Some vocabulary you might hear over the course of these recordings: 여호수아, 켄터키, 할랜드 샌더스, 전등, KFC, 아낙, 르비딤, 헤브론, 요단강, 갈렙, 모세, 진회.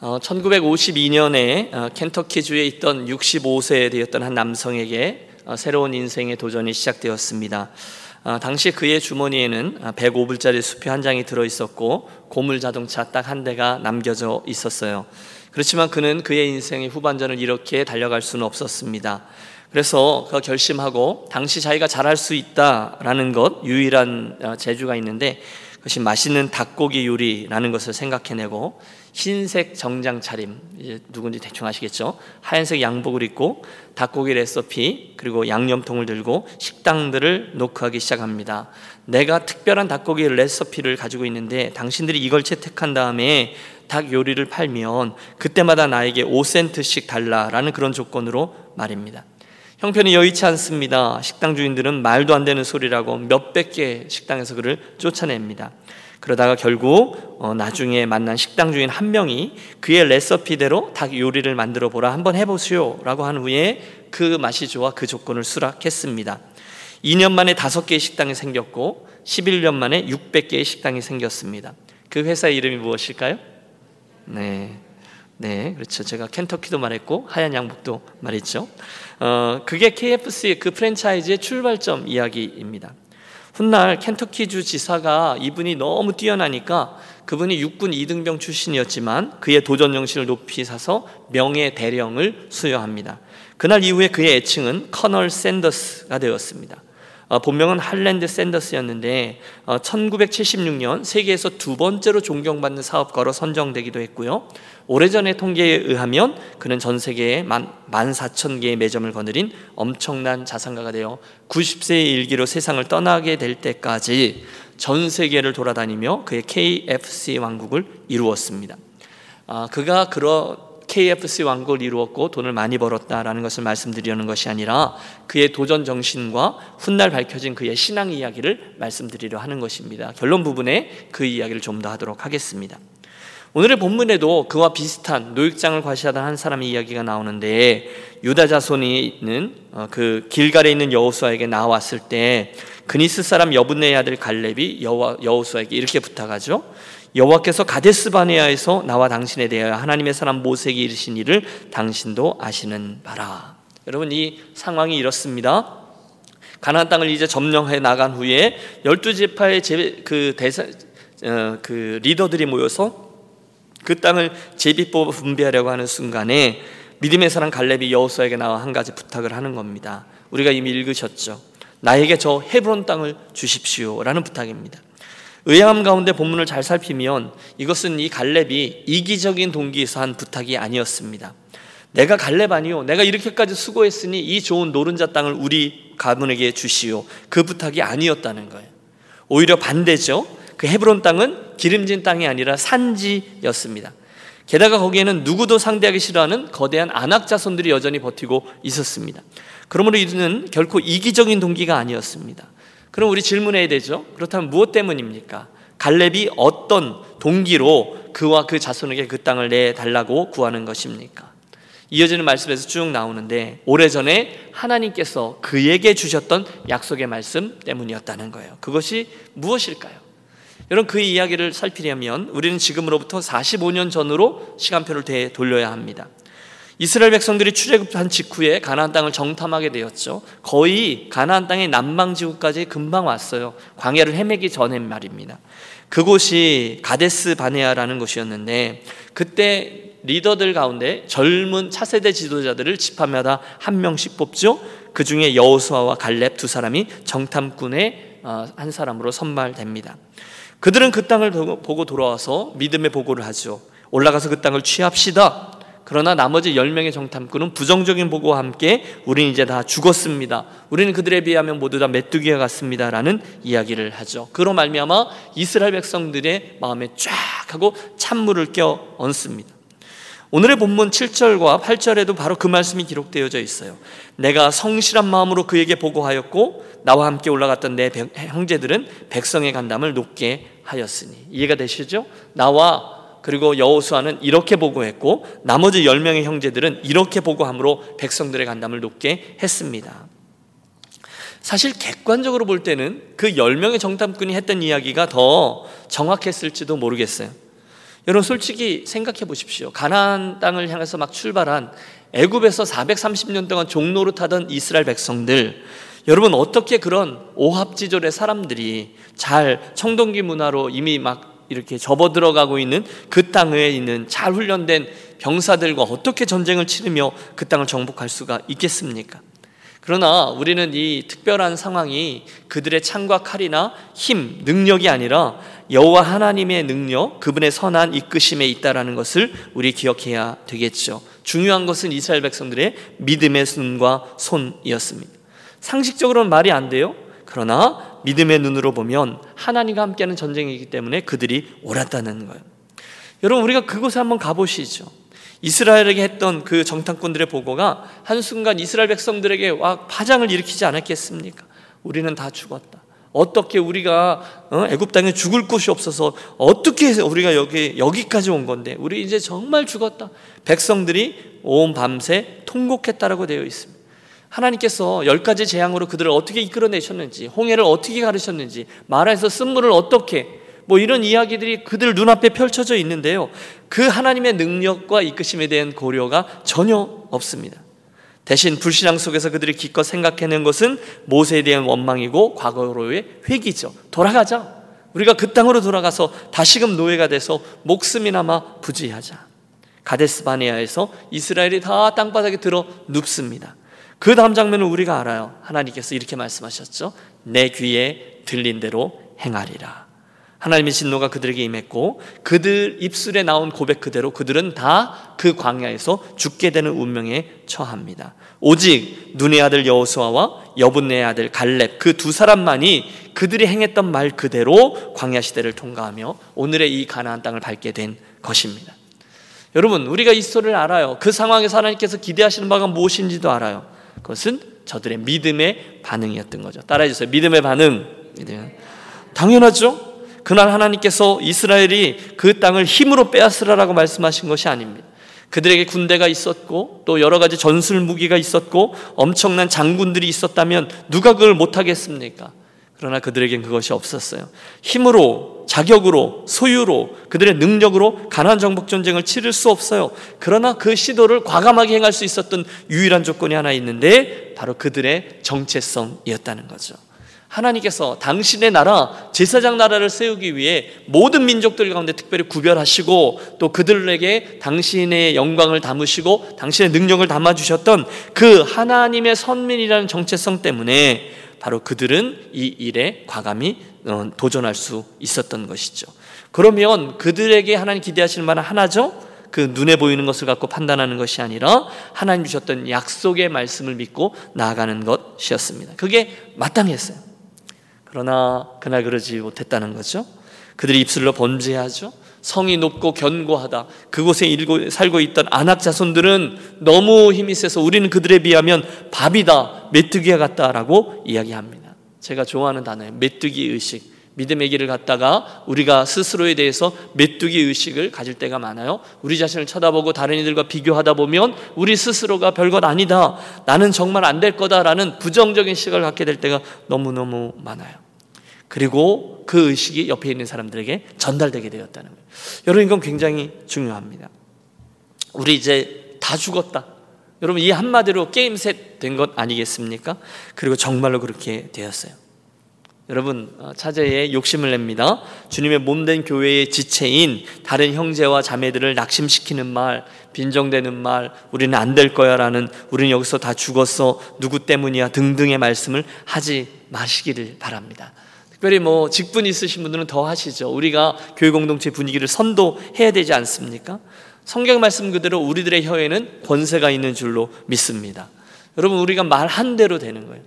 1952년에 켄터키주에 있던 65세에 되었던 한 남성에게 새로운 인생의 도전이 시작되었습니다. 당시 그의 주머니에는 105불짜리 수표 한 장이 들어있었고 고물 자동차 딱 한 대가 남겨져 있었어요. 그렇지만 그는 그의 인생의 후반전을 이렇게 달려갈 수는 없었습니다. 그래서 그 결심하고 당시 자기가 잘할 수 있다라는 것, 유일한 재주가 있는데 그것이 맛있는 닭고기 요리라는 것을 생각해내고, 흰색 정장 차림, 이제 누군지 대충 아시겠죠? 하얀색 양복을 입고 닭고기 레시피 그리고 양념통을 들고 식당들을 노크하기 시작합니다. 내가 특별한 닭고기 레시피를 가지고 있는데 당신들이 이걸 채택한 다음에 닭 요리를 팔면 그때마다 나에게 5센트씩 달라라는 그런 조건으로 말입니다. 형편이 여의치 않습니다. 식당 주인들은 말도 안 되는 소리라고 몇백 개 식당에서 그를 쫓아냅니다. 그러다가 결국 나중에 만난 식당 주인 한 명이 그의 레시피대로 닭 요리를 만들어 보라, 한번 해보시오 라고 한 후에 그 맛이 좋아 그 조건을 수락했습니다. 2년 만에 5개의 식당이 생겼고 11년 만에 600개의 식당이 생겼습니다. 그 회사의 이름이 무엇일까요? 네, 그렇죠. 제가 켄터키도 말했고 하얀 양복도 말했죠. 그게 KFC 그 프랜차이즈의 출발점 이야기입니다. 훗날 켄터키주 지사가 이분이 너무 뛰어나니까, 그분이 육군 2등병 출신이었지만 그의 도전 정신을 높이 사서 명예 대령을 수여합니다. 그날 이후에 그의 애칭은 커널 샌더스가 되었습니다. 본명은 할랜드 샌더스였는데 1976년 세계에서 2번째로 존경받는 사업가로 선정되기도 했고요. 오래전의 통계에 의하면 그는 전 세계에 14,000개의 매점을 거느린 엄청난 자산가가 되어 90세의 일기로 세상을 떠나게 될 때까지 전 세계를 돌아다니며 그의 KFC 왕국을 이루었습니다. 그가 KFC 왕국을 이루었고 돈을 많이 벌었다라는 것을 말씀드리려는 것이 아니라 그의 도전 정신과 훗날 밝혀진 그의 신앙 이야기를 말씀드리려 하는 것입니다. 결론 부분에 그 이야기를 좀 더 하도록 하겠습니다. 오늘의 본문에도 그와 비슷한 노역장을 과시하던 한 사람의 이야기가 나오는데, 유다 자손이 있는 그 길갈에 있는 여호수아에게 나왔을 때 그니스 사람 여분의 아들 갈렙이 여호수아에게 이렇게 부탁하죠. 여호와께서 가데스바네아에서 나와 당신에 대하여 하나님의 사람 모세에게 이르신 일을 당신도 아시는 바라. 여러분, 이 상황이 이렇습니다. 가나안 땅을 이제 점령해 나간 후에 12지파의 리더들이 모여서 그 땅을 제비뽑아 분배하려고 하는 순간에 믿음의 사람 갈렙이 여호수아에게 나와 한 가지 부탁을 하는 겁니다. 우리가 이미 읽으셨죠. 나에게 저 헤브론 땅을 주십시오라는 부탁입니다. 의아함 가운데 본문을 잘 살피면 이것은 이 갈렙이 이기적인 동기에서 한 부탁이 아니었습니다. 내가 갈렙 아니요, 내가 이렇게까지 수고했으니 이 좋은 노른자 땅을 우리 가문에게 주시오, 그 부탁이 아니었다는 거예요. 오히려 반대죠. 그 헤브론 땅은 기름진 땅이 아니라 산지였습니다. 게다가 거기에는 누구도 상대하기 싫어하는 거대한 아낙 자손들이 여전히 버티고 있었습니다. 그러므로 이들은 결코 이기적인 동기가 아니었습니다. 그럼 우리 질문해야 되죠. 그렇다면 무엇 때문입니까? 갈렙이 어떤 동기로 그와 그 자손에게 그 땅을 내달라고 구하는 것입니까? 이어지는 말씀에서 쭉 나오는데, 오래전에 하나님께서 그에게 주셨던 약속의 말씀 때문이었다는 거예요. 그것이 무엇일까요? 여러분, 그 이야기를 살피려면 우리는 지금으로부터 45년 전으로 시간표를 되돌려야 합니다. 이스라엘 백성들이 출애굽한 직후에 가나안 땅을 정탐하게 되었죠. 거의 가나안 땅의 남방지구까지 금방 왔어요. 광야를 헤매기 전에 말입니다. 그곳이 가데스 바네아라는 곳이었는데, 그때 리더들 가운데 젊은 차세대 지도자들을 집합마다 한 명씩 뽑죠. 그 중에 여호수아와 갈렙 두 사람이 정탐꾼의 한 사람으로 선발됩니다. 그들은 그 땅을 보고 돌아와서 믿음의 보고를 하죠. 올라가서 그 땅을 취합시다. 그러나 나머지 10명의 정탐꾼은 부정적인 보고와 함께 우리는 이제 다 죽었습니다, 우리는 그들에 비하면 모두 다 메뚜기와 같습니다 라는 이야기를 하죠. 그로 말미암아 이스라엘 백성들의 마음에 쫙 하고 찬물을 끼얹습니다. 오늘의 본문 7절과 8절에도 바로 그 말씀이 기록되어져 있어요. 내가 성실한 마음으로 그에게 보고하였고 나와 함께 올라갔던 내 형제들은 백성의 간담을 높게 하였으니. 이해가 되시죠? 나와 그리고 여호수아는 이렇게 보고했고 나머지 10명의 형제들은 이렇게 보고함으로 백성들의 간담을 높게 했습니다. 사실 객관적으로 볼 때는 그 10명의 정탐꾼이 했던 이야기가 더 정확했을지도 모르겠어요. 여러분 솔직히 생각해 보십시오. 가나안 땅을 향해서 막 출발한 애굽에서 430년 동안 종노릇 하던 이스라엘 백성들, 여러분 어떻게 그런 오합지졸의 사람들이 잘 청동기 문화로 이미 막 이렇게 접어들어가고 있는 그 땅에 있는 잘 훈련된 병사들과 어떻게 전쟁을 치르며 그 땅을 정복할 수가 있겠습니까? 그러나 우리는 이 특별한 상황이 그들의 창과 칼이나 힘, 능력이 아니라 여호와 하나님의 능력, 그분의 선한 이끄심에 있다라는 것을 우리 기억해야 되겠죠. 중요한 것은 이스라엘 백성들의 믿음의 눈과 손이었습니다. 상식적으로는 말이 안 돼요. 그러나 믿음의 눈으로 보면 하나님과 함께하는 전쟁이기 때문에 그들이 옳았다는 거예요. 여러분 우리가 그곳에 한번 가보시죠. 이스라엘에게 했던 그 정탐꾼들의 보고가 한순간 이스라엘 백성들에게 와 파장을 일으키지 않았겠습니까? 우리는 다 죽었다. 어떻게 우리가 애굽 땅에 죽을 곳이 없어서 어떻게 해서 우리가 여기까지 온 건데 우리 이제 정말 죽었다. 백성들이 온 밤새 통곡했다라고 되어 있습니다. 하나님께서 10가지 재앙으로 그들을 어떻게 이끌어내셨는지, 홍해를 어떻게 가르셨는지, 마라에서 쓴물을 어떻게, 이런 이야기들이 그들 눈앞에 펼쳐져 있는데요, 그 하나님의 능력과 이끄심에 대한 고려가 전혀 없습니다. 대신 불신앙 속에서 그들이 기껏 생각해낸 것은 모세에 대한 원망이고 과거로의 회귀죠. 돌아가자, 우리가 그 땅으로 돌아가서 다시금 노예가 돼서 목숨이나마 부지하자. 가데스 바네아에서 이스라엘이 다 땅바닥에 들어 눕습니다. 그 다음 장면을 우리가 알아요. 하나님께서 이렇게 말씀하셨죠. 내 귀에 들린 대로 행하리라. 하나님의 진노가 그들에게 임했고 그들 입술에 나온 고백 그대로 그들은 다 그 광야에서 죽게 되는 운명에 처합니다. 오직 눈의 아들 여호수아와 여분의 아들 갈렙, 그 두 사람만이 그들이 행했던 말 그대로 광야 시대를 통과하며 오늘의 이 가나안 땅을 밟게 된 것입니다. 여러분 우리가 이 스토리를 알아요. 그 상황에서 하나님께서 기대하시는 바가 무엇인지도 알아요. 그것은 저들의 믿음의 반응이었던 거죠. 따라해 주세요. 믿음의 반응. 당연하죠. 그날 하나님께서 이스라엘이 그 땅을 힘으로 빼앗으라라고 말씀하신 것이 아닙니다. 그들에게 군대가 있었고 또 여러 가지 전술 무기가 있었고 엄청난 장군들이 있었다면 누가 그걸 못하겠습니까? 그러나 그들에겐 그것이 없었어요. 힘으로, 자격으로, 소유로, 그들의 능력으로 가나안 정복 전쟁을 치를 수 없어요. 그러나 그 시도를 과감하게 행할 수 있었던 유일한 조건이 하나 있는데 바로 그들의 정체성이었다는 거죠. 하나님께서 당신의 나라, 제사장 나라를 세우기 위해 모든 민족들 가운데 특별히 구별하시고 또 그들에게 당신의 영광을 담으시고 당신의 능력을 담아주셨던 그 하나님의 선민이라는 정체성 때문에 바로 그들은 이 일에 과감히 도전할 수 있었던 것이죠. 그러면 그들에게 하나님 기대하시는 바는 하나죠. 그 눈에 보이는 것을 갖고 판단하는 것이 아니라 하나님 주셨던 약속의 말씀을 믿고 나아가는 것이었습니다. 그게 마땅했어요. 그러나 그날 그러지 못했다는 거죠. 그들이 입술로 번제하죠. 성이 높고 견고하다. 그곳에 살고 있던 아낙 자손들은 너무 힘이 세서 우리는 그들에 비하면 밥이다, 메뚜기와 같다라고 이야기합니다. 제가 좋아하는 단어예요. 메뚜기 의식. 믿음의 길을 갔다가 우리가 스스로에 대해서 메뚜기 의식을 가질 때가 많아요. 우리 자신을 쳐다보고 다른 이들과 비교하다 보면 우리 스스로가 별것 아니다, 나는 정말 안 될 거다라는 부정적인 시각을 갖게 될 때가 너무너무 많아요. 그리고 그 의식이 옆에 있는 사람들에게 전달되게 되었다는 거예요. 여러분 이건 굉장히 중요합니다. 우리 이제 다 죽었다. 여러분 이 한마디로 게임셋 된 것 아니겠습니까? 그리고 정말로 그렇게 되었어요. 여러분 차제에 욕심을 냅니다. 주님의 몸된 교회의 지체인 다른 형제와 자매들을 낙심시키는 말, 빈정대는 말, 우리는 안 될 거야 라는, 우리는 여기서 다 죽었어, 누구 때문이야 등등의 말씀을 하지 마시기를 바랍니다. 특별히 직분 있으신 분들은 더 하시죠. 우리가 교회 공동체 분위기를 선도해야 되지 않습니까? 성경 말씀 그대로 우리들의 혀에는 권세가 있는 줄로 믿습니다. 여러분 우리가 말한 대로 되는 거예요.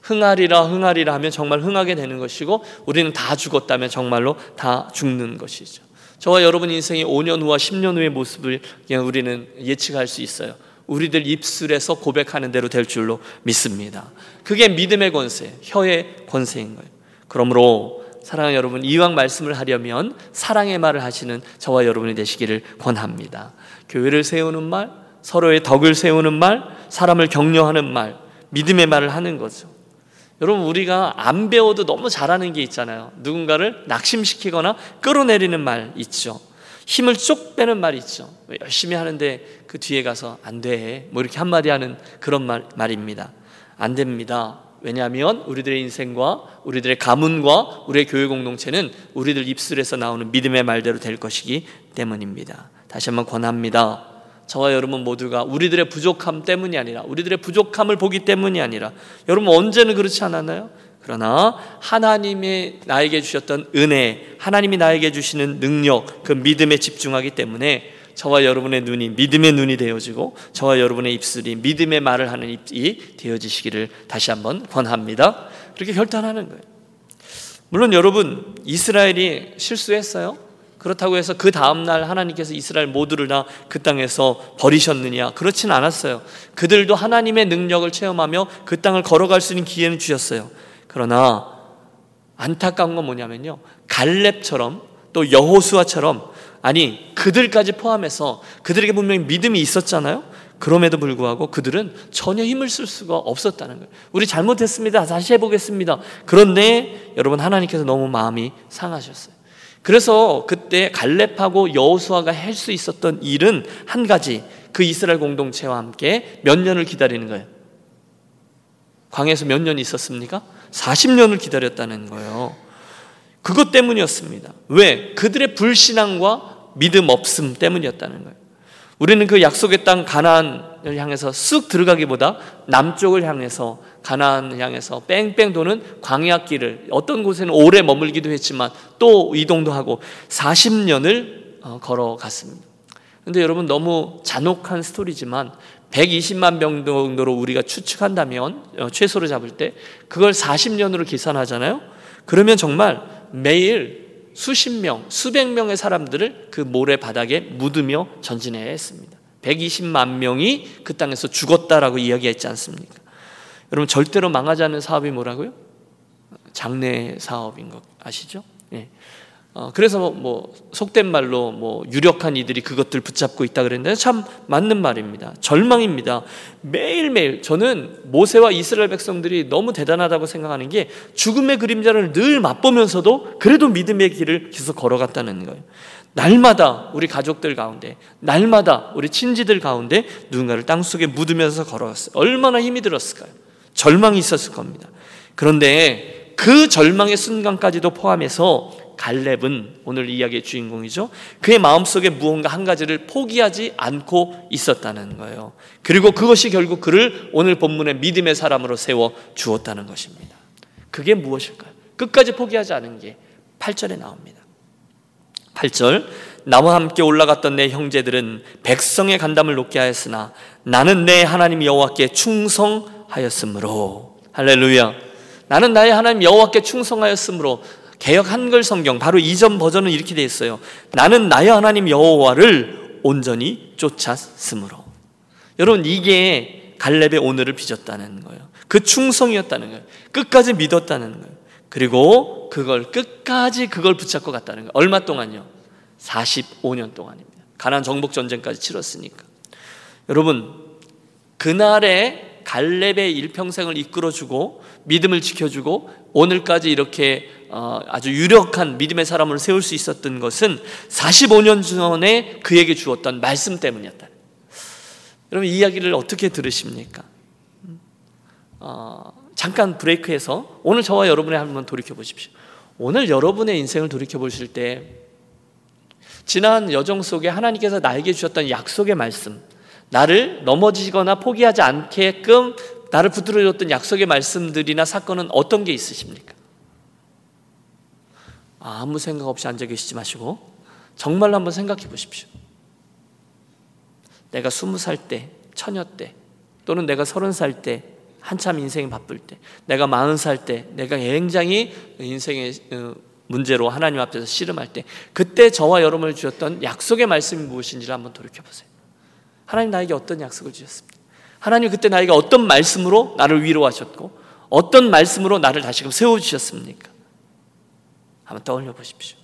흥하리라 흥하리라 하면 정말 흥하게 되는 것이고 우리는 다 죽었다면 정말로 다 죽는 것이죠. 저와 여러분 인생이 5년 후와 10년 후의 모습을 우리는 예측할 수 있어요. 우리들 입술에서 고백하는 대로 될 줄로 믿습니다. 그게 믿음의 권세, 혀의 권세인 거예요. 그러므로 사랑하는 여러분, 이왕 말씀을 하려면 사랑의 말을 하시는 저와 여러분이 되시기를 권합니다. 교회를 세우는 말, 서로의 덕을 세우는 말, 사람을 격려하는 말, 믿음의 말을 하는 거죠. 여러분 우리가 안 배워도 너무 잘하는 게 있잖아요. 누군가를 낙심시키거나 끌어내리는 말 있죠. 힘을 쏙 빼는 말이 있죠. 열심히 하는데 그 뒤에 가서 안 돼, 뭐 이렇게 한마디 하는 그런 말입니다. 안 됩니다. 왜냐하면 우리들의 인생과 우리들의 가문과 우리의 교회 공동체는 우리들 입술에서 나오는 믿음의 말대로 될 것이기 때문입니다. 다시 한번 권합니다. 저와 여러분 모두가 우리들의 부족함 때문이 아니라, 우리들의 부족함을 보기 때문이 아니라, 여러분 언제는 그렇지 않았나요? 그러나 하나님이 나에게 주셨던 은혜, 하나님이 나에게 주시는 능력, 그 믿음에 집중하기 때문에 저와 여러분의 눈이 믿음의 눈이 되어지고, 저와 여러분의 입술이 믿음의 말을 하는 입이 되어지시기를 다시 한번 권합니다. 그렇게 결단하는 거예요. 물론 여러분, 이스라엘이 실수했어요. 그렇다고 해서 그 다음날 하나님께서 이스라엘 모두를 다 그 땅에서 버리셨느냐? 그렇진 않았어요. 그들도 하나님의 능력을 체험하며 그 땅을 걸어갈 수 있는 기회는 주셨어요. 그러나 안타까운 건 뭐냐면요, 갈렙처럼 또 여호수아처럼, 아니 그들까지 포함해서 그들에게 분명히 믿음이 있었잖아요. 그럼에도 불구하고 그들은 전혀 힘을 쓸 수가 없었다는 거예요. 우리 잘못했습니다, 다시 해보겠습니다. 그런데 여러분, 하나님께서 너무 마음이 상하셨어요. 그래서 그때 갈렙하고 여호수아가 할 수 있었던 일은 한 가지, 그 이스라엘 공동체와 함께 몇 년을 기다리는 거예요. 광야에서 몇 년 있었습니까? 40년을 기다렸다는 거예요. 그것 때문이었습니다. 왜? 그들의 불신앙과 믿음 없음 때문이었다는 거예요. 우리는 그 약속의 땅 가나안을 향해서 쑥 들어가기보다 남쪽을 향해서, 가나안을 향해서 뺑뺑 도는 광야 길을, 어떤 곳에는 오래 머물기도 했지만 또 이동도 하고 40년을 걸어갔습니다. 그런데 여러분, 너무 잔혹한 스토리지만 120만 명 정도로 우리가 추측한다면, 최소로 잡을 때 그걸 40년으로 계산하잖아요. 그러면 정말 매일 수십 명, 수백 명의 사람들을 그 모래바닥에 묻으며 전진해야 했습니다. 120만 명이 그 땅에서 죽었다라고 이야기했지 않습니까? 여러분, 절대로 망하지 않는 사업이 뭐라고요? 장래 사업인 거 아시죠? 예. 그래서 뭐 속된 말로 뭐 유력한 이들이 그것들 붙잡고 있다 그랬는데, 참 맞는 말입니다. 절망입니다. 매일매일 저는 모세와 이스라엘 백성들이 너무 대단하다고 생각하는 게, 죽음의 그림자를 늘 맛보면서도 그래도 믿음의 길을 계속 걸어갔다는 거예요. 날마다 우리 가족들 가운데, 날마다 우리 친지들 가운데 누군가를 땅속에 묻으면서 걸어갔어요. 얼마나 힘이 들었을까요? 절망이 있었을 겁니다. 그런데 그 절망의 순간까지도 포함해서 갈렙은, 오늘 이야기의 주인공이죠, 그의 마음속에 무언가 한 가지를 포기하지 않고 있었다는 거예요. 그리고 그것이 결국 그를 오늘 본문의 믿음의 사람으로 세워 주었다는 것입니다. 그게 무엇일까요? 끝까지 포기하지 않은 게 8절에 나옵니다. 8절, 나와 함께 올라갔던 내 형제들은 백성의 간담을 높게 하였으나 나는 내 하나님 여호와께 충성하였으므로. 할렐루야. 나는 나의 하나님 여호와께 충성하였으므로. 개역 한글 성경 바로 이전 버전은 이렇게 되어 있어요. 나는 나의 하나님 여호와를 온전히 쫓았으므로. 여러분, 이게 갈렙의 오늘을 빚었다는 거예요. 그 충성이었다는 거예요. 끝까지 믿었다는 거예요. 그리고 그걸 끝까지 그걸 붙잡고 갔다는 거예요. 얼마 동안요? 45년 동안입니다. 가나안 정복 전쟁까지 치렀으니까. 여러분, 그날의 갈렙의 일평생을 이끌어주고 믿음을 지켜주고 오늘까지 이렇게 아주 유력한 믿음의 사람을 세울 수 있었던 것은 45년 전에 그에게 주었던 말씀 때문이었다. 여러분, 이 이야기를 어떻게 들으십니까? 잠깐 브레이크해서 오늘 저와 여러분의 한번 돌이켜보십시오. 오늘 여러분의 인생을 돌이켜보실 때, 지난 여정 속에 하나님께서 나에게 주셨던 약속의 말씀, 나를 넘어지거나 포기하지 않게끔 나를 붙들어줬던 약속의 말씀들이나 사건은 어떤 게 있으십니까? 아무 생각 없이 앉아 계시지 마시고 정말로 한번 생각해 보십시오. 내가 20살 때, 처녀 때, 또는 내가 30살 때, 한참 인생이 바쁠 때, 내가 40살 때, 내가 굉장히 인생의 문제로 하나님 앞에서 씨름할 때, 그때 저와 여러분을 주셨던 약속의 말씀이 무엇인지를 한번 돌이켜보세요. 하나님 나에게 어떤 약속을 주셨습니까? 하나님 그때 나에게 어떤 말씀으로 나를 위로하셨고, 어떤 말씀으로 나를 다시금 세워주셨습니까? 한번 떠올려 보십시오.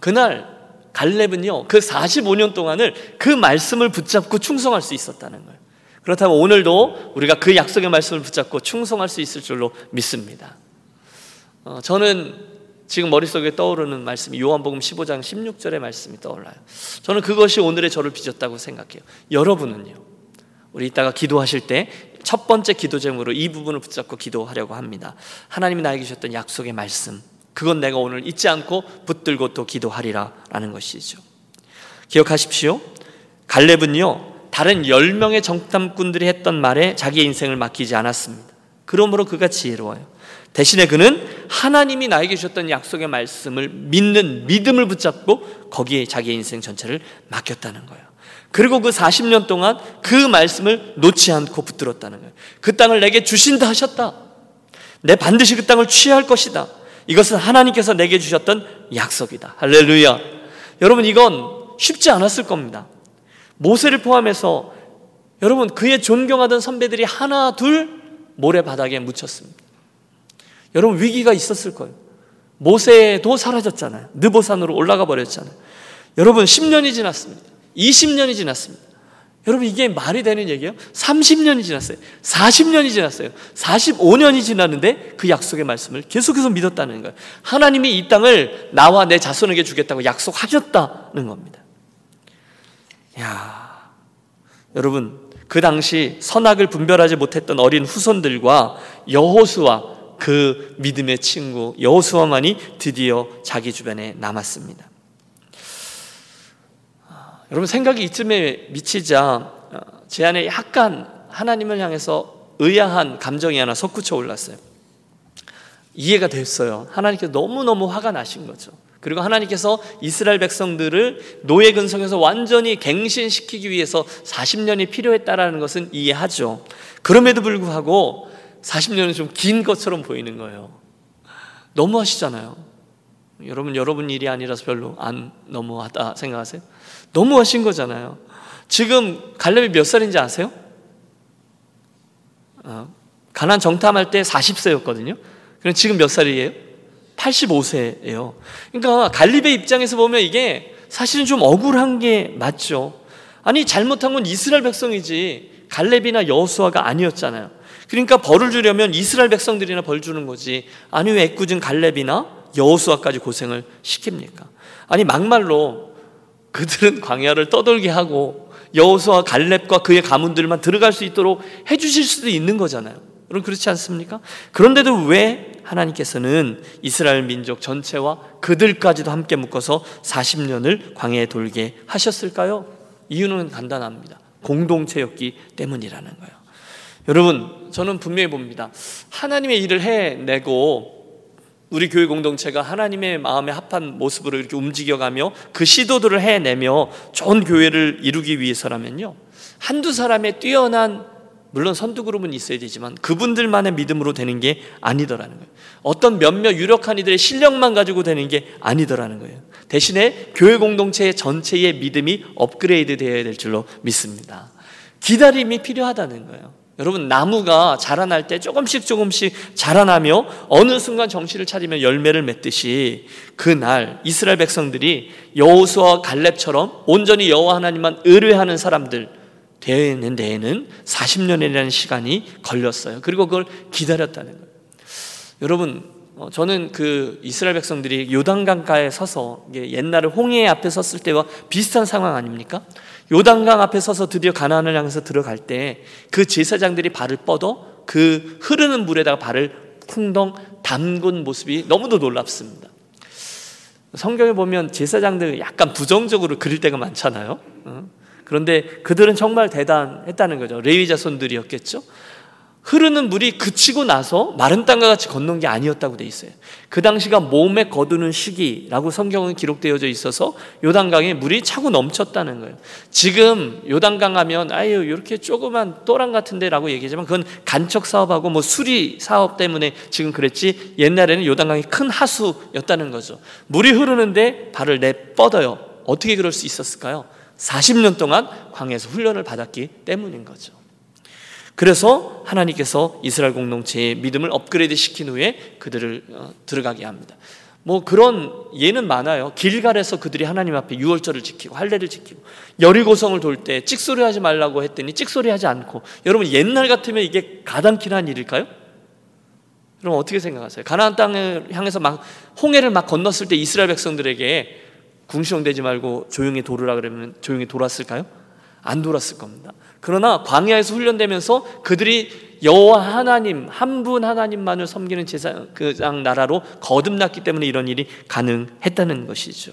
그날 갈렙은요, 그 45년 동안을 그 말씀을 붙잡고 충성할 수 있었다는 거예요. 그렇다면 오늘도 우리가 그 약속의 말씀을 붙잡고 충성할 수 있을 줄로 믿습니다. 저는 지금 머릿속에 떠오르는 말씀이 요한복음 15장 16절의 말씀이 떠올라요. 저는 그것이 오늘의 저를 빚었다고 생각해요. 여러분은요? 우리 이따가 기도하실 때 첫 번째 기도 제목으로 이 부분을 붙잡고 기도하려고 합니다. 하나님이 나에게 주셨던 약속의 말씀, 그건 내가 오늘 잊지 않고 붙들고 또 기도하리라 라는 것이죠. 기억하십시오. 갈렙은요 다른 10명의 정탐꾼들이 했던 말에 자기의 인생을 맡기지 않았습니다. 그러므로 그가 지혜로워요. 대신에 그는 하나님이 나에게 주셨던 약속의 말씀을 믿는 믿음을 붙잡고 거기에 자기의 인생 전체를 맡겼다는 거예요. 그리고 그 40년 동안 그 말씀을 놓지 않고 붙들었다는 거예요. 그 땅을 내게 주신다 하셨다. 내 반드시 그 땅을 취할 것이다. 이것은 하나님께서 내게 주셨던 약속이다. 할렐루야. 여러분, 이건 쉽지 않았을 겁니다. 모세를 포함해서 여러분 그의 존경하던 선배들이 하나 둘 모래바닥에 묻혔습니다. 여러분, 위기가 있었을 거예요. 모세도 사라졌잖아요. 느보산으로 올라가 버렸잖아요. 여러분, 10년이 지났습니다. 20년이 지났습니다. 여러분, 이게 말이 되는 얘기예요? 30년이 지났어요. 40년이 지났어요. 45년이 지났는데 그 약속의 말씀을 계속해서 믿었다는 거예요. 하나님이 이 땅을 나와 내 자손에게 주겠다고 약속하셨다는 겁니다. 야, 여러분, 그 당시 선악을 분별하지 못했던 어린 후손들과 여호수아, 그 믿음의 친구 여호수아만이 드디어 자기 주변에 남았습니다. 여러분, 생각이 이쯤에 미치자 제 안에 약간 하나님을 향해서 의아한 감정이 하나 솟구쳐 올랐어요. 이해가 됐어요. 하나님께서 너무너무 화가 나신 거죠. 그리고 하나님께서 이스라엘 백성들을 노예 근성에서 완전히 갱신시키기 위해서 40년이 필요했다라는 것은 이해하죠. 그럼에도 불구하고 40년은 좀 긴 것처럼 보이는 거예요. 너무하시잖아요. 여러분, 여러분 일이 아니라서 별로 안 너무하다 생각하세요? 너무하신 거잖아요. 지금 갈렙이 몇 살인지 아세요? 가나안 정탐할 때 40세였거든요. 그럼 지금 몇 살이에요? 85세예요. 그러니까 갈렙의 입장에서 보면 이게 사실은 좀 억울한 게 맞죠. 아니, 잘못한 건 이스라엘 백성이지 갈렙이나 여호수아가 아니었잖아요. 그러니까 벌을 주려면 이스라엘 백성들이나 벌 주는 거지, 아니 왜 애꿎은 갈렙이나 여호수아까지 고생을 시킵니까? 아니, 막말로 그들은 광야를 떠돌게 하고 여호수아, 갈렙과 그의 가문들만 들어갈 수 있도록 해주실 수도 있는 거잖아요. 여러분, 그렇지 않습니까? 그런데도 왜 하나님께서는 이스라엘 민족 전체와 그들까지도 함께 묶어서 40년을 광야에 돌게 하셨을까요? 이유는 간단합니다. 공동체였기 때문이라는 거예요. 여러분, 저는 분명히 봅니다. 하나님의 일을 해내고 우리 교회 공동체가 하나님의 마음에 합한 모습으로 이렇게 움직여가며 그 시도들을 해내며 좋은 교회를 이루기 위해서라면요, 한두 사람의 뛰어난, 물론 선두그룹은 있어야 되지만 그분들만의 믿음으로 되는 게 아니더라는 거예요. 어떤 몇몇 유력한 이들의 실력만 가지고 되는 게 아니더라는 거예요. 대신에 교회 공동체 전체의 믿음이 업그레이드 되어야 될 줄로 믿습니다. 기다림이 필요하다는 거예요. 여러분, 나무가 자라날 때 조금씩 자라나며 어느 순간 정신을 차리면 열매를 맺듯이, 그날 이스라엘 백성들이 여호수아, 갈렙처럼 온전히 여호와 하나님만 의뢰하는 사람들 되는 데에는 40년이라는 시간이 걸렸어요. 그리고 그걸 기다렸다는 거예요. 여러분, 저는 그 이스라엘 백성들이 요단강가에 서서, 옛날에 홍해 앞에 섰을 때와 비슷한 상황 아닙니까? 요단강 앞에 서서 드디어 가나안을 향해서 들어갈 때 그 제사장들이 발을 뻗어 그 흐르는 물에다가 발을 쿵덩 담근 모습이 너무도 놀랍습니다. 성경에 보면 제사장들 약간 부정적으로 그릴 때가 많잖아요. 그런데 그들은 정말 대단했다는 거죠. 레위 자손들이었겠죠. 흐르는 물이 그치고 나서 마른 땅과 같이 건넌 게 아니었다고 돼 있어요. 그 당시가 몸에 거두는 시기라고 성경은 기록되어져 있어서 요단강에 물이 차고 넘쳤다는 거예요. 지금 요단강 하면 아유 이렇게 조그만 또랑 같은데 라고 얘기하지만 그건 간척 사업하고 뭐 수리 사업 때문에 지금 그랬지, 옛날에는 요단강이 큰 하수였다는 거죠. 물이 흐르는데 발을 내뻗어요. 어떻게 그럴 수 있었을까요? 40년 동안 광야에서 훈련을 받았기 때문인 거죠. 그래서 하나님께서 이스라엘 공동체의 믿음을 업그레이드 시킨 후에 그들을 들어가게 합니다. 뭐 그런 예는 많아요. 길갈에서 그들이 하나님 앞에 유월절을 지키고 할례를 지키고, 여리고성을 돌 때 찍소리 하지 말라고 했더니 찍소리 하지 않고, 여러분 옛날 같으면 이게 가당키는 한 일일까요? 여러분 어떻게 생각하세요? 가나안 땅을 향해서 막 홍해를 막 건넜을 때 이스라엘 백성들에게 궁시렁대지 말고 조용히 돌으라 그러면 조용히 돌았을까요? 안 돌았을 겁니다. 그러나 광야에서 훈련되면서 그들이 여호와 하나님 한 분 하나님만을 섬기는 제사장 나라로 거듭났기 때문에 이런 일이 가능했다는 것이죠.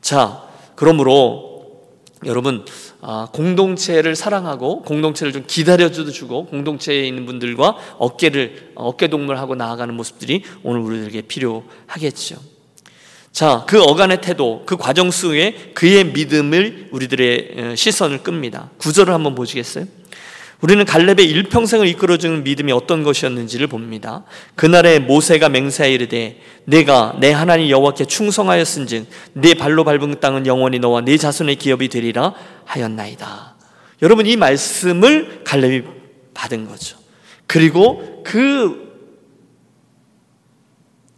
자, 그러므로 여러분 공동체를 사랑하고 공동체를 좀 기다려주고 공동체에 있는 분들과 어깨동무하고 나아가는 모습들이 오늘 우리들에게 필요하겠죠. 자, 그 어간의 태도, 그 과정 속에 그의 믿음을 우리들의 시선을 끕니다. 9절을 한번 보시겠어요? 우리는 갈렙의 일평생을 이끌어주는 믿음이 어떤 것이었는지를 봅니다. 그날에 모세가 맹세하여 이르되 내가 내 하나님 여호와께 충성하였은즉 내 발로 밟은 땅은 영원히 너와 내 자손의 기업이 되리라 하였나이다. 여러분 이 말씀을 갈렙이 받은 거죠. 그리고 그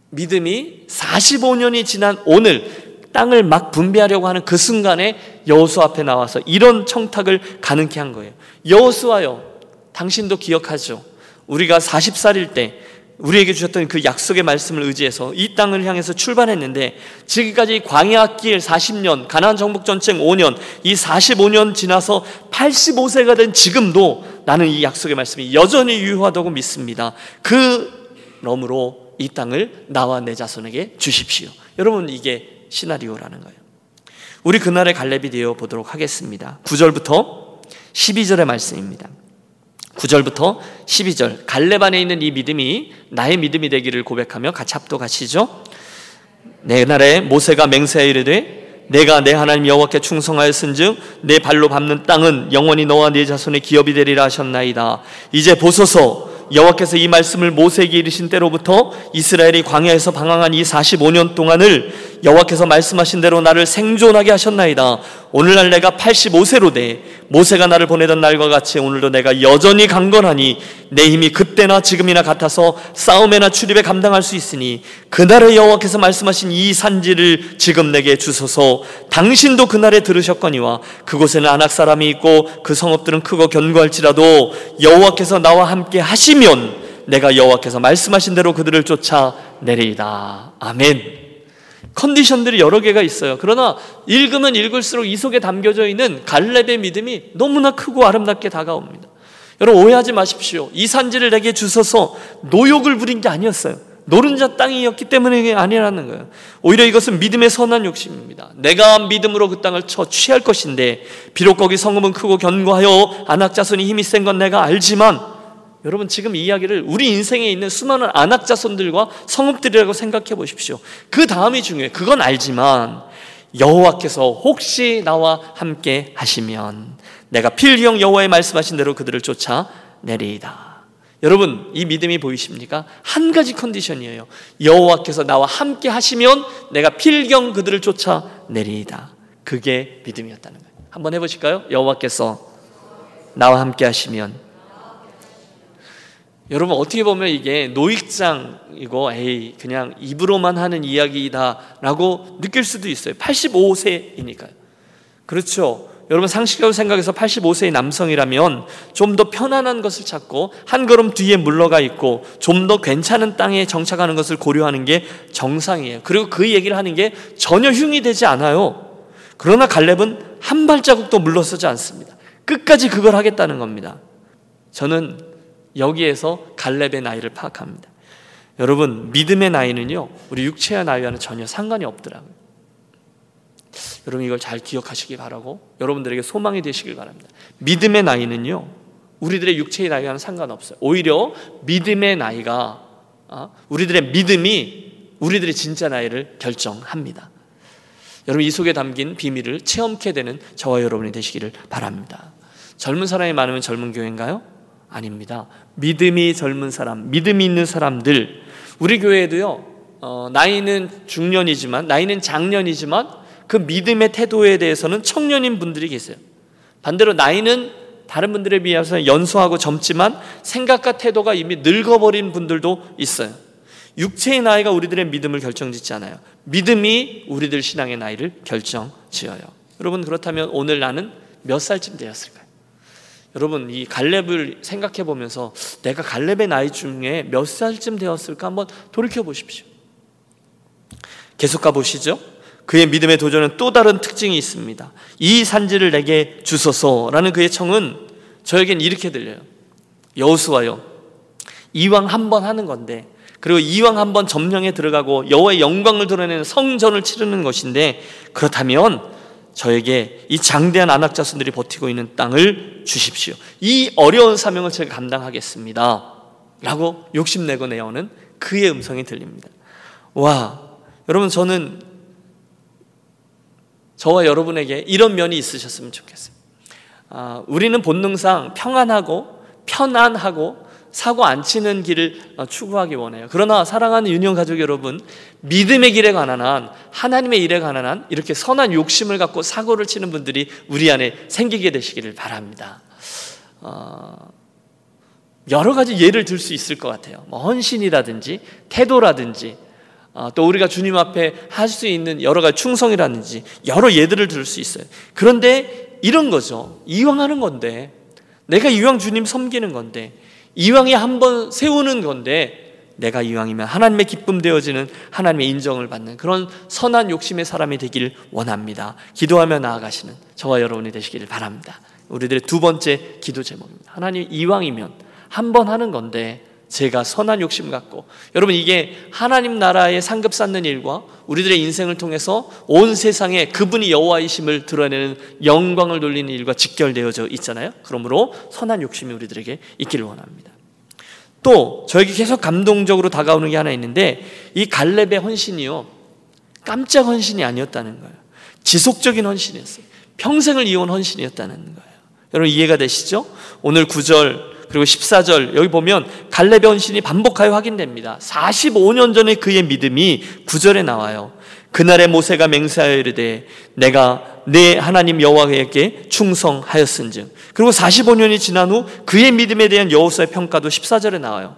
믿음이 45년이 지난 오늘 땅을 막 분배하려고 하는 그 순간에 여호수아 앞에 나와서 이런 청탁을 가능케 한 거예요. 여호수아여, 당신도 기억하죠. 우리가 40살일 때 우리에게 주셨던 그 약속의 말씀을 의지해서 이 땅을 향해서 출발했는데 지금까지 광야길 40년, 가나안 정복전쟁 5년, 이 45년 지나서 85세가 된 지금도 나는 이 약속의 말씀이 여전히 유효하다고 믿습니다. 그러므로 이 땅을 나와 내 자손에게 주십시오. 여러분 이게 시나리오라는 거예요. 우리 그날의 갈렙이 되어보도록 하겠습니다. 9절부터 12절의 말씀입니다. 9절부터 12절 갈렙 안에 있는 이 믿음이 나의 믿음이 되기를 고백하며 같이 합독하시죠. 내날에 모세가 맹세하여 이르되 내가 내 하나님 여호와께 충성하였은즉 내 발로 밟는 땅은 영원히 너와 네 자손의 기업이 되리라 하셨나이다. 이제 보소서 여호와께서 이 말씀을 모세에게 이르신 때로부터 이스라엘이 광야에서 방황한 이 45년 동안을 여호와께서 말씀하신 대로 나를 생존하게 하셨나이다. 오늘날 내가 85세로 돼 모세가 나를 보내던 날과 같이 오늘도 내가 여전히 강건하니 내 힘이 그때나 지금이나 같아서 싸움에나 출입에 감당할 수 있으니 그날에 여호와께서 말씀하신 이 산지를 지금 내게 주소서. 당신도 그날에 들으셨거니와 그곳에는 아낙 사람이 있고 그 성읍들은 크고 견고할지라도 여호와께서 나와 함께 하시면 내가 여호와께서 말씀하신 대로 그들을 쫓아내리이다. 아멘. 컨디션들이 여러 개가 있어요. 그러나 읽으면 읽을수록 이 속에 담겨져 있는 갈렙의 믿음이 너무나 크고 아름답게 다가옵니다. 여러분 오해하지 마십시오. 이 산지를 내게 주소서 노욕을 부린 게 아니었어요. 노른자 땅이었기 때문에 아니라는 거예요. 오히려 이것은 믿음의 선한 욕심입니다. 내가 믿음으로 그 땅을 취할 것인데 비록 거기 성읍은 크고 견고하여 아낙 자손이 힘이 센 건 내가 알지만 여러분 지금 이 이야기를 우리 인생에 있는 수많은 아낙 자손들과 성읍들이라고 생각해 보십시오. 그 다음이 중요해요. 그건 알지만 여호와께서 혹시 나와 함께 하시면 내가 필경 여호와의 말씀하신 대로 그들을 쫓아내리이다. 여러분 이 믿음이 보이십니까? 한 가지 컨디션이에요. 여호와께서 나와 함께 하시면 내가 필경 그들을 쫓아내리이다. 그게 믿음이었다는 거예요. 한번 해보실까요? 여호와께서 나와 함께 하시면. 여러분 어떻게 보면 이게 노익장이고 에이 그냥 입으로만 하는 이야기다라고 느낄 수도 있어요. 85세이니까요. 그렇죠. 여러분 상식적으로 생각해서 85세의 남성이라면 좀 더 편안한 것을 찾고 한 걸음 뒤에 물러가 있고 좀 더 괜찮은 땅에 정착하는 것을 고려하는 게 정상이에요. 그리고 그 얘기를 하는 게 전혀 흉이 되지 않아요. 그러나 갈렙은 한 발자국도 물러서지 않습니다. 끝까지 그걸 하겠다는 겁니다. 저는 여기에서 갈렙의 나이를 파악합니다. 여러분 믿음의 나이는요 우리 육체의 나이와는 전혀 상관이 없더라고요. 여러분 이걸 잘 기억하시기 바라고 여러분들에게 소망이 되시길 바랍니다. 믿음의 나이는요 우리들의 육체의 나이와는 상관없어요. 오히려 믿음의 나이가 우리들의 믿음이 우리들의 진짜 나이를 결정합니다. 여러분 이 속에 담긴 비밀을 체험케 되는 저와 여러분이 되시기를 바랍니다. 젊은 사람이 많으면 젊은 교회인가요? 아닙니다. 믿음이 젊은 사람, 믿음이 있는 사람들. 우리 교회에도요 나이는 중년이지만 나이는 장년이지만 그 믿음의 태도에 대해서는 청년인 분들이 계세요. 반대로 나이는 다른 분들에 비해서 연소하고 젊지만 생각과 태도가 이미 늙어버린 분들도 있어요. 육체의 나이가 우리들의 믿음을 결정짓지 않아요. 믿음이 우리들 신앙의 나이를 결정지어요. 여러분 그렇다면 오늘 나는 몇 살쯤 되었을까요? 여러분 이 갈렙을 생각해 보면서 내가 갈렙의 나이 중에 몇 살쯤 되었을까 한번 돌이켜 보십시오. 계속 가보시죠. 그의 믿음의 도전은 또 다른 특징이 있습니다. 이 산지를 내게 주소서라는 그의 청은 저에겐 이렇게 들려요. 여호수아요, 이왕 한번 하는 건데, 그리고 이왕 한번 점령에 들어가고 여호와의 영광을 드러내는 성전을 치르는 것인데, 그렇다면 저에게 이 장대한 아낙 자손들이 버티고 있는 땅을 주십시오. 이 어려운 사명을 제가 감당하겠습니다 라고 욕심내고 내어오는 그의 음성이 들립니다. 와, 여러분, 저는 저와 여러분에게 이런 면이 있으셨으면 좋겠어요. 우리는 본능상 평안하고 편안하고 사고 안 치는 길을 추구하기 원해요. 그러나 사랑하는 유년 가족 여러분, 믿음의 길에 관한 한, 하나님의 일에 관한 한, 이렇게 선한 욕심을 갖고 사고를 치는 분들이 우리 안에 생기게 되시기를 바랍니다. 여러 가지 예를 들 수 있을 것 같아요. 헌신이라든지 태도라든지, 또 우리가 주님 앞에 할 수 있는 여러 가지 충성이라든지 여러 예들을 들을 수 있어요. 그런데 이런 거죠. 이왕 하는 건데, 내가 이왕 주님 섬기는 건데, 이왕에 한번 세우는 건데, 내가 이왕이면 하나님의 기쁨 되어지는, 하나님의 인정을 받는 그런 선한 욕심의 사람이 되기를 원합니다. 기도하며 나아가시는 저와 여러분이 되시기를 바랍니다. 우리들의 두 번째 기도 제목입니다. 하나님, 이왕이면 한번 하는 건데 제가 선한 욕심 갖고, 여러분, 이게 하나님 나라의 상급 쌓는 일과 우리들의 인생을 통해서 온 세상에 그분이 여호와이심을 드러내는 영광을 돌리는 일과 직결되어져 있잖아요. 그러므로 선한 욕심이 우리들에게 있기를 원합니다. 또 저에게 계속 감동적으로 다가오는 게 하나 있는데, 이 갈렙의 헌신이요, 깜짝 헌신이 아니었다는 거예요. 지속적인 헌신이었어요. 평생을 이어온 헌신이었다는 거예요. 여러분 이해가 되시죠? 오늘 9절 그리고 14절, 여기 보면 갈렙의 헌신이 반복하여 확인됩니다. 45년 전에 그의 믿음이 9절에 나와요. 그날에 모세가 맹세하여 이르되 내가 내 하나님 여호와에게 충성하였은즉. 그리고 45년이 지난 후 그의 믿음에 대한 여호수아의 평가도 14절에 나와요.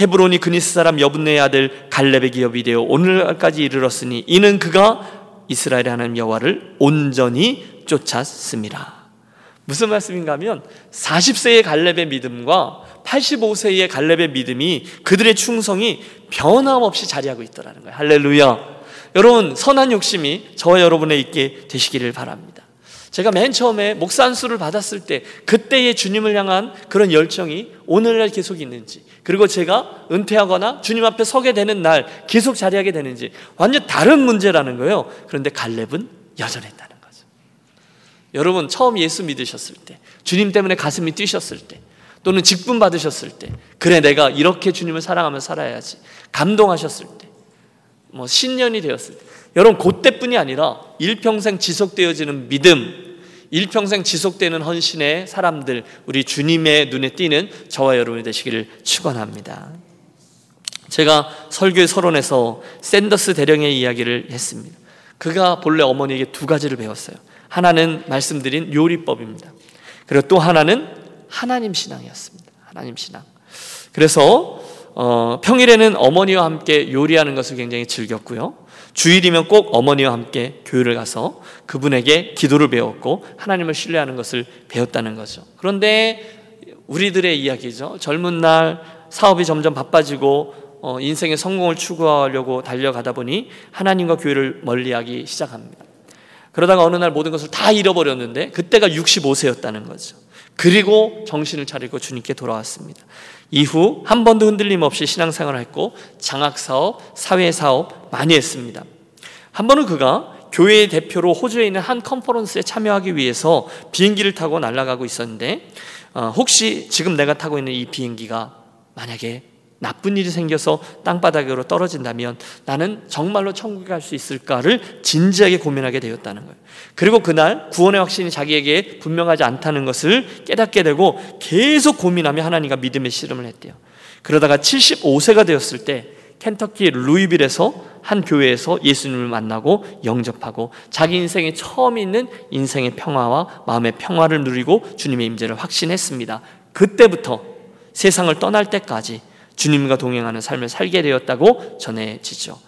헤브론이 그니스 사람 여분의 아들 갈렙의 기업이 되어 오늘까지 이르렀으니 이는 그가 이스라엘의 하나님 여호와를 온전히 쫓았음이라. 무슨 말씀인가 하면 40세의 갈렙의 믿음과 85세의 갈렙의 믿음이, 그들의 충성이 변함없이 자리하고 있더라는 거예요. 할렐루야. 여러분, 선한 욕심이 저와 여러분에 있게 되시기를 바랍니다. 제가 맨 처음에 목사 안수를 받았을 때 그때의 주님을 향한 그런 열정이 오늘날 계속 있는지, 그리고 제가 은퇴하거나 주님 앞에 서게 되는 날 계속 자리하게 되는지 완전 다른 문제라는 거예요. 그런데 갈렙은 여전했다는 거예요. 여러분, 처음 예수 믿으셨을 때, 주님 때문에 가슴이 뛰셨을 때, 또는 직분 받으셨을 때, 그래 내가 이렇게 주님을 사랑하며 살아야지 감동하셨을 때, 뭐 신년이 되었을 때, 여러분 그때뿐이 아니라 일평생 지속되어지는 믿음, 일평생 지속되는 헌신의 사람들, 우리 주님의 눈에 띄는 저와 여러분이 되시기를 축원합니다. 제가 설교의 서론에서 샌더스 대령의 이야기를 했습니다. 그가 본래 어머니에게 두 가지를 배웠어요. 하나는 말씀드린 요리법입니다. 그리고 또 하나는 하나님 신앙이었습니다. 하나님 신앙. 그래서 평일에는 어머니와 함께 요리하는 것을 굉장히 즐겼고요, 주일이면 꼭 어머니와 함께 교회를 가서 그분에게 기도를 배웠고 하나님을 신뢰하는 것을 배웠다는 거죠. 그런데 우리들의 이야기죠. 젊은 날 사업이 점점 바빠지고 인생의 성공을 추구하려고 달려가다 보니 하나님과 교회를 멀리하기 시작합니다. 그러다가 어느 날 모든 것을 다 잃어버렸는데 그때가 65세였다는 거죠. 그리고 정신을 차리고 주님께 돌아왔습니다. 이후 한 번도 흔들림 없이 신앙생활을 했고 장학사업, 사회사업 많이 했습니다. 한 번은 그가 교회의 대표로 호주에 있는 한 컨퍼런스에 참여하기 위해서 비행기를 타고 날아가고 있었는데, 혹시 지금 내가 타고 있는 이 비행기가 만약에 나쁜 일이 생겨서 땅바닥으로 떨어진다면 나는 정말로 천국에 갈 수 있을까를 진지하게 고민하게 되었다는 거예요. 그리고 그날 구원의 확신이 자기에게 분명하지 않다는 것을 깨닫게 되고 계속 고민하며 하나님과 믿음의 씨름을 했대요. 그러다가 75세가 되었을 때 켄터키 루이빌에서 한 교회에서 예수님을 만나고 영접하고 자기 인생에 처음 있는 인생의 평화와 마음의 평화를 누리고 주님의 임재를 확신했습니다. 그때부터 세상을 떠날 때까지 주님과 동행하는 삶을 살게 되었다고 전해지죠.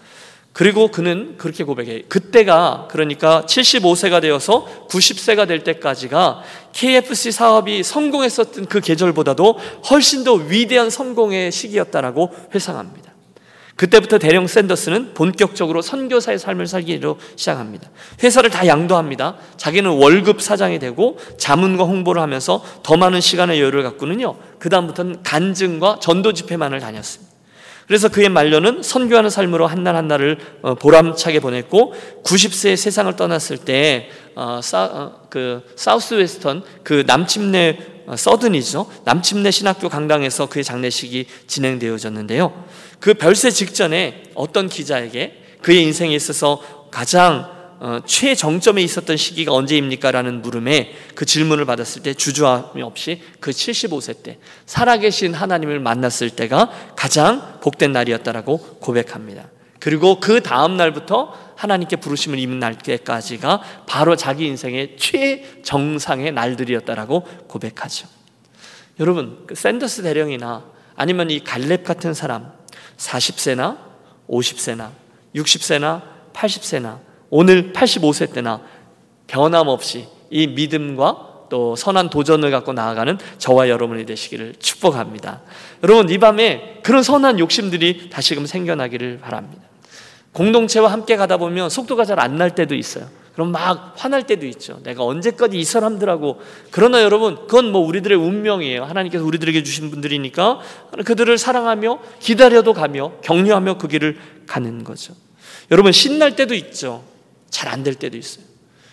그리고 그는 그렇게 고백해요. 그때가 그러니까 75세가 되어서 90세가 될 때까지가 KFC 사업이 성공했었던 그 계절보다도 훨씬 더 위대한 성공의 시기였다라고 회상합니다. 그때부터 대령 샌더스는 본격적으로 선교사의 삶을 살기로 시작합니다. 회사를 다 양도합니다. 자기는 월급 사장이 되고 자문과 홍보를 하면서 더 많은 시간의 여유를 갖고는요, 그 다음부터는 간증과 전도 집회만을 다녔습니다. 그래서 그의 말년은 선교하는 삶으로 한 날 한 날을 보람차게 보냈고 90세의 세상을 떠났을 때 사우스 웨스턴 그 남침내 서든이죠. 남침내 신학교 강당에서 그의 장례식이 진행되어졌는데요. 그 별세 직전에 어떤 기자에게 그의 인생에 있어서 가장 최정점에 있었던 시기가 언제입니까? 라는 물음에 그 질문을 받았을 때 주저함이 없이 그 75세 때 살아계신 하나님을 만났을 때가 가장 복된 날이었다라고 고백합니다. 그리고 그 다음 날부터 하나님께 부르심을 입는 날까지가 바로 자기 인생의 최정상의 날들이었다라고 고백하죠. 여러분, 샌더스 대령이나 아니면 이 갈렙 같은 사람 40세나 50세나 60세나 80세나 오늘 85세 때나 변함없이 이 믿음과 또 선한 도전을 갖고 나아가는 저와 여러분이 되시기를 축복합니다. 여러분, 이 밤에 그런 선한 욕심들이 다시금 생겨나기를 바랍니다. 공동체와 함께 가다 보면 속도가 잘 안 날 때도 있어요. 그럼 막 화날 때도 있죠. 내가 언제까지 이 사람들하고. 그러나 여러분, 그건 뭐 우리들의 운명이에요. 하나님께서 우리들에게 주신 분들이니까 그들을 사랑하며 기다려도 가며 격려하며 그 길을 가는 거죠. 여러분, 신날 때도 있죠. 잘 안 될 때도 있어요.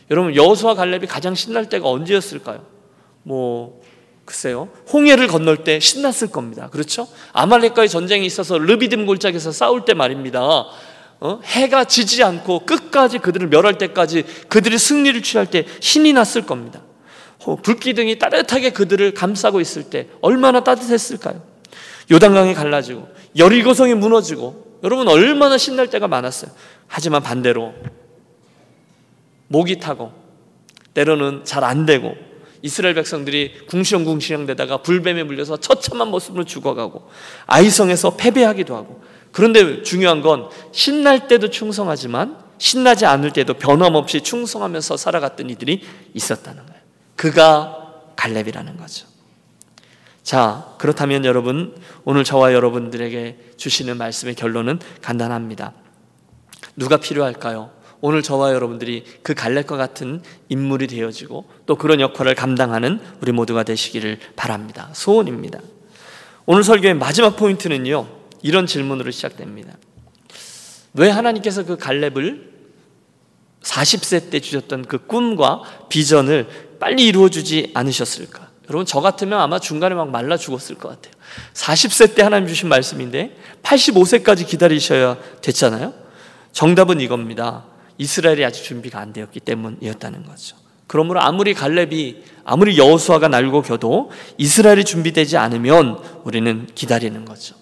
여러분, 여호수아 갈렙이 가장 신날 때가 언제였을까요? 글쎄요. 홍해를 건널 때 신났을 겁니다. 그렇죠? 아말렉과의 전쟁이 있어서 르비딤 골짜기에서 싸울 때 말입니다. 해가 지지 않고 끝까지 그들을 멸할 때까지 그들이 승리를 취할 때 신이 났을 겁니다. 불기둥이 따뜻하게 그들을 감싸고 있을 때 얼마나 따뜻했을까요? 요단강이 갈라지고 여리고성이 무너지고 여러분 얼마나 신날 때가 많았어요. 하지만 반대로 목이 타고 때로는 잘 안 되고 이스라엘 백성들이 궁시렁궁시렁 되다가 불뱀에 물려서 처참한 모습으로 죽어가고 아이성에서 패배하기도 하고. 그런데 중요한 건 신날 때도 충성하지만 신나지 않을 때도 변함없이 충성하면서 살아갔던 이들이 있었다는 거예요. 그가 갈렙이라는 거죠. 자, 그렇다면 여러분, 오늘 저와 여러분들에게 주시는 말씀의 결론은 간단합니다. 누가 필요할까요? 오늘 저와 여러분들이 그 갈렙과 같은 인물이 되어지고 또 그런 역할을 감당하는 우리 모두가 되시기를 바랍니다. 소원입니다. 오늘 설교의 마지막 포인트는요, 이런 질문으로 시작됩니다. 왜 하나님께서 그 갈렙을 40세 때 주셨던 그 꿈과 비전을 빨리 이루어주지 않으셨을까? 여러분, 저 같으면 아마 중간에 막 말라 죽었을 것 같아요. 40세 때 하나님 주신 말씀인데 85세까지 기다리셔야 됐잖아요. 정답은 이겁니다. 이스라엘이 아직 준비가 안 되었기 때문이었다는 거죠. 그러므로 아무리 여호수아가 날고 겨도 이스라엘이 준비되지 않으면 우리는 기다리는 거죠.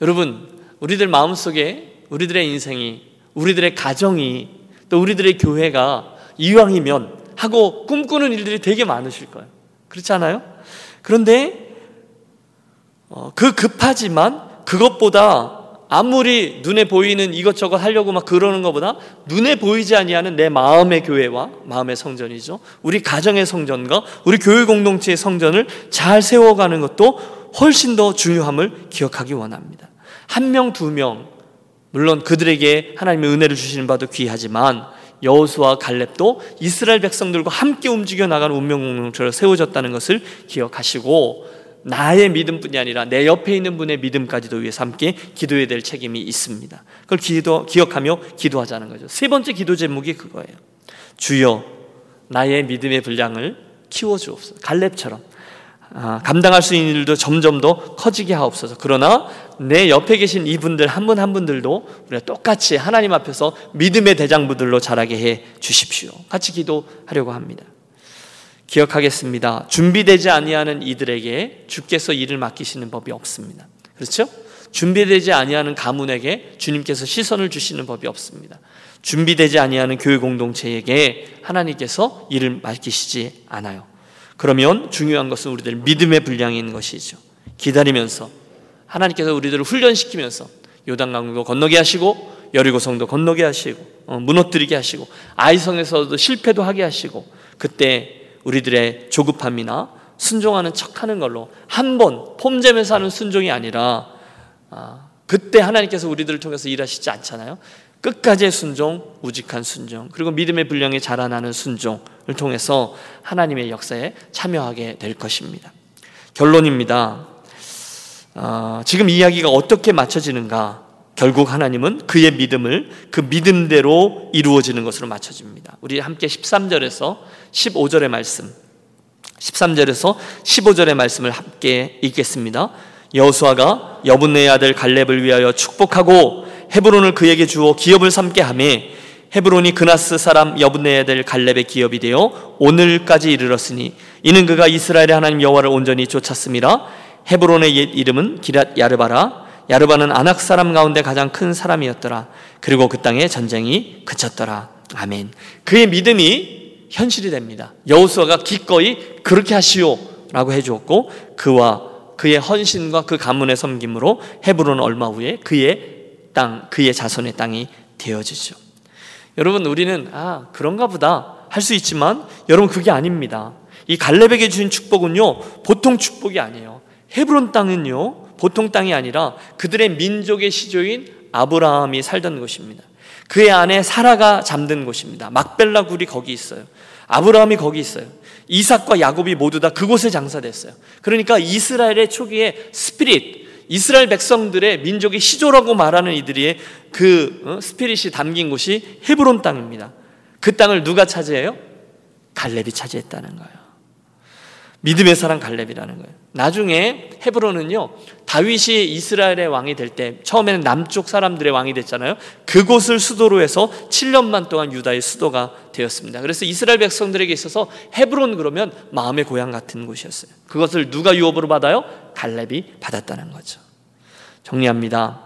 여러분, 우리들 마음속에 우리들의 인생이, 우리들의 가정이, 또 우리들의 교회가 이왕이면 하고 꿈꾸는 일들이 되게 많으실 거예요. 그렇지 않아요? 그런데 그 급하지만 그것보다 아무리 눈에 보이는 이것저것 하려고 막 그러는 것보다 눈에 보이지 아니하는 내 마음의 교회와 마음의 성전이죠. 우리 가정의 성전과 우리 교회 공동체의 성전을 잘 세워가는 것도 훨씬 더 중요함을 기억하기 원합니다. 한 명, 두 명, 물론 그들에게 하나님의 은혜를 주시는 바도 귀하지만 여호수아 갈렙도 이스라엘 백성들과 함께 움직여 나가는 운명 공동체로 세워졌다는 것을 기억하시고 나의 믿음뿐이 아니라 내 옆에 있는 분의 믿음까지도 위해서 함께 기도해야 될 책임이 있습니다. 그걸 기억하며 기도하자는 거죠. 세 번째 기도 제목이 그거예요. 주여, 나의 믿음의 분량을 키워주옵소서. 갈렙처럼 감당할 수 있는 일도 점점 더 커지게 하옵소서. 그러나 내 옆에 계신 이분들 한 분 한 분들도 우리가 똑같이 하나님 앞에서 믿음의 대장부들로 자라게 해 주십시오. 같이 기도하려고 합니다. 기억하겠습니다. 준비되지 아니하는 이들에게 주께서 일을 맡기시는 법이 없습니다. 그렇죠? 준비되지 아니하는 가문에게 주님께서 시선을 주시는 법이 없습니다. 준비되지 아니하는 교회 공동체에게 하나님께서 일을 맡기시지 않아요. 그러면 중요한 것은 우리들 믿음의 분량인 것이죠. 기다리면서 하나님께서 우리들을 훈련시키면서 요단강도 건너게 하시고 여리고성도 건너게 하시고 무너뜨리게 하시고 아이성에서도 실패도 하게 하시고, 그때 우리들의 조급함이나 순종하는 척하는 걸로 한 번 폼잼에서 하는 순종이 아니라 그때 하나님께서 우리들을 통해서 일하시지 않잖아요. 끝까지의 순종, 우직한 순종, 그리고 믿음의 분량이 자라나는 순종을 통해서 하나님의 역사에 참여하게 될 것입니다. 결론입니다. 지금 이야기가 어떻게 맞춰지는가? 결국 하나님은 그의 믿음을 그 믿음대로 이루어지는 것으로 맞춰집니다. 우리 함께 13절에서 15절의 말씀, 13절에서 15절의 말씀을 함께 읽겠습니다. 여호수아가 여분의 아들 갈렙을 위하여 축복하고 헤브론을 그에게 주어 기업을 삼게 하며, 헤브론이 그나스 사람 여분의 아들 갈렙의 기업이 되어 오늘까지 이르렀으니 이는 그가 이스라엘의 하나님 여호와를 온전히 쫓았음이라. 헤브론의 옛 이름은 기랏 야르바라. 야르바는 아낙 사람 가운데 가장 큰 사람이었더라. 그리고 그 땅에 전쟁이 그쳤더라. 아멘. 그의 믿음이 현실이 됩니다. 여호수아가 기꺼이 그렇게 하시오라고 해주었고, 그와 그의 헌신과 그 가문의 섬김으로 헤브론 얼마 후에 그의 땅, 그의 자손의 땅이 되어지죠. 여러분, 우리는 그런가 보다 할 수 있지만, 여러분 그게 아닙니다. 이 갈렙에게 주신 축복은요, 보통 축복이 아니에요. 헤브론 땅은요, 보통 땅이 아니라 그들의 민족의 시조인 아브라함이 살던 곳입니다. 그의 아내 사라가 잠든 곳입니다. 막벨라 굴이 거기 있어요. 아브라함이 거기 있어요. 이삭과 야곱이 모두 다 그곳에 장사됐어요. 그러니까 이스라엘의 초기에 스피릿, 이스라엘 백성들의 민족의 시조라고 말하는 이들의 그 스피릿이 담긴 곳이 헤브론 땅입니다. 그 땅을 누가 차지해요? 갈렙이 차지했다는 거예요. 믿음의 사람 갈렙이라는 거예요. 나중에 헤브론은요, 다윗이 이스라엘의 왕이 될 때 처음에는 남쪽 사람들의 왕이 됐잖아요. 그곳을 수도로 해서 7년만 동안 유다의 수도가 되었습니다. 그래서 이스라엘 백성들에게 있어서 헤브론 그러면 마음의 고향 같은 곳이었어요. 그것을 누가 유업으로 받아요? 갈렙이 받았다는 거죠. 정리합니다.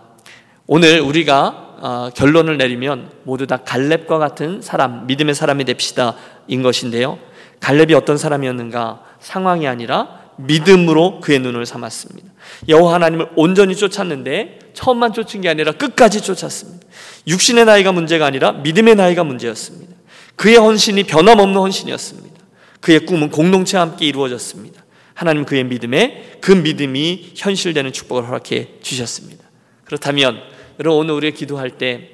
오늘 우리가 결론을 내리면 모두 다 갈렙과 같은 사람, 믿음의 사람이 됩시다 인 것인데요, 갈렙이 어떤 사람이었는가? 상황이 아니라 믿음으로 그의 눈을 삼았습니다. 여호와 하나님을 온전히 쫓았는데 처음만 쫓은 게 아니라 끝까지 쫓았습니다. 육신의 나이가 문제가 아니라 믿음의 나이가 문제였습니다. 그의 헌신이 변함없는 헌신이었습니다. 그의 꿈은 공동체와 함께 이루어졌습니다. 하나님 그의 믿음에, 그 믿음이 현실되는 축복을 허락해 주셨습니다. 그렇다면 여러분, 오늘 우리가 기도할 때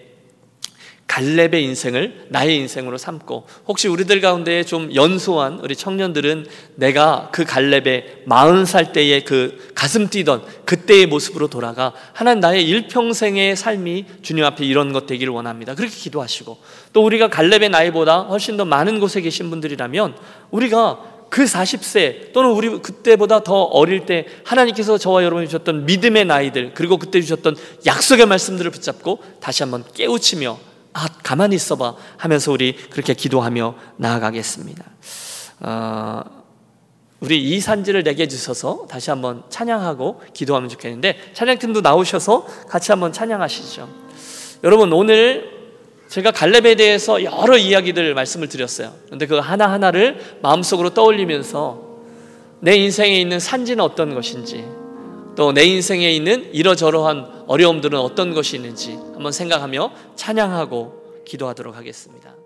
갈렙의 인생을 나의 인생으로 삼고, 혹시 우리들 가운데 좀 연소한 우리 청년들은 내가 그 갈렙의 40살 때의 그 가슴 뛰던 그때의 모습으로 돌아가 하나님 나의 일평생의 삶이 주님 앞에 이런 것 되기를 원합니다. 그렇게 기도하시고, 또 우리가 갈렙의 나이보다 훨씬 더 많은 곳에 계신 분들이라면 우리가 그 40세 또는 우리 그때보다 더 어릴 때 하나님께서 저와 여러분이 주셨던 믿음의 나이들, 그리고 그때 주셨던 약속의 말씀들을 붙잡고 다시 한번 깨우치며 가만히 있어봐 하면서 우리 그렇게 기도하며 나아가겠습니다. 우리 이 산지를 내게 주셔서 다시 한번 찬양하고 기도하면 좋겠는데, 찬양팀도 나오셔서 같이 한번 찬양하시죠. 여러분, 오늘 제가 갈렙에 대해서 여러 이야기들 말씀을 드렸어요. 그런데 그 하나하나를 마음속으로 떠올리면서 내 인생에 있는 산지는 어떤 것인지, 또 내 인생에 있는 이러저러한 어려움들은 어떤 것이 있는지 한번 생각하며 찬양하고 기도하도록 하겠습니다.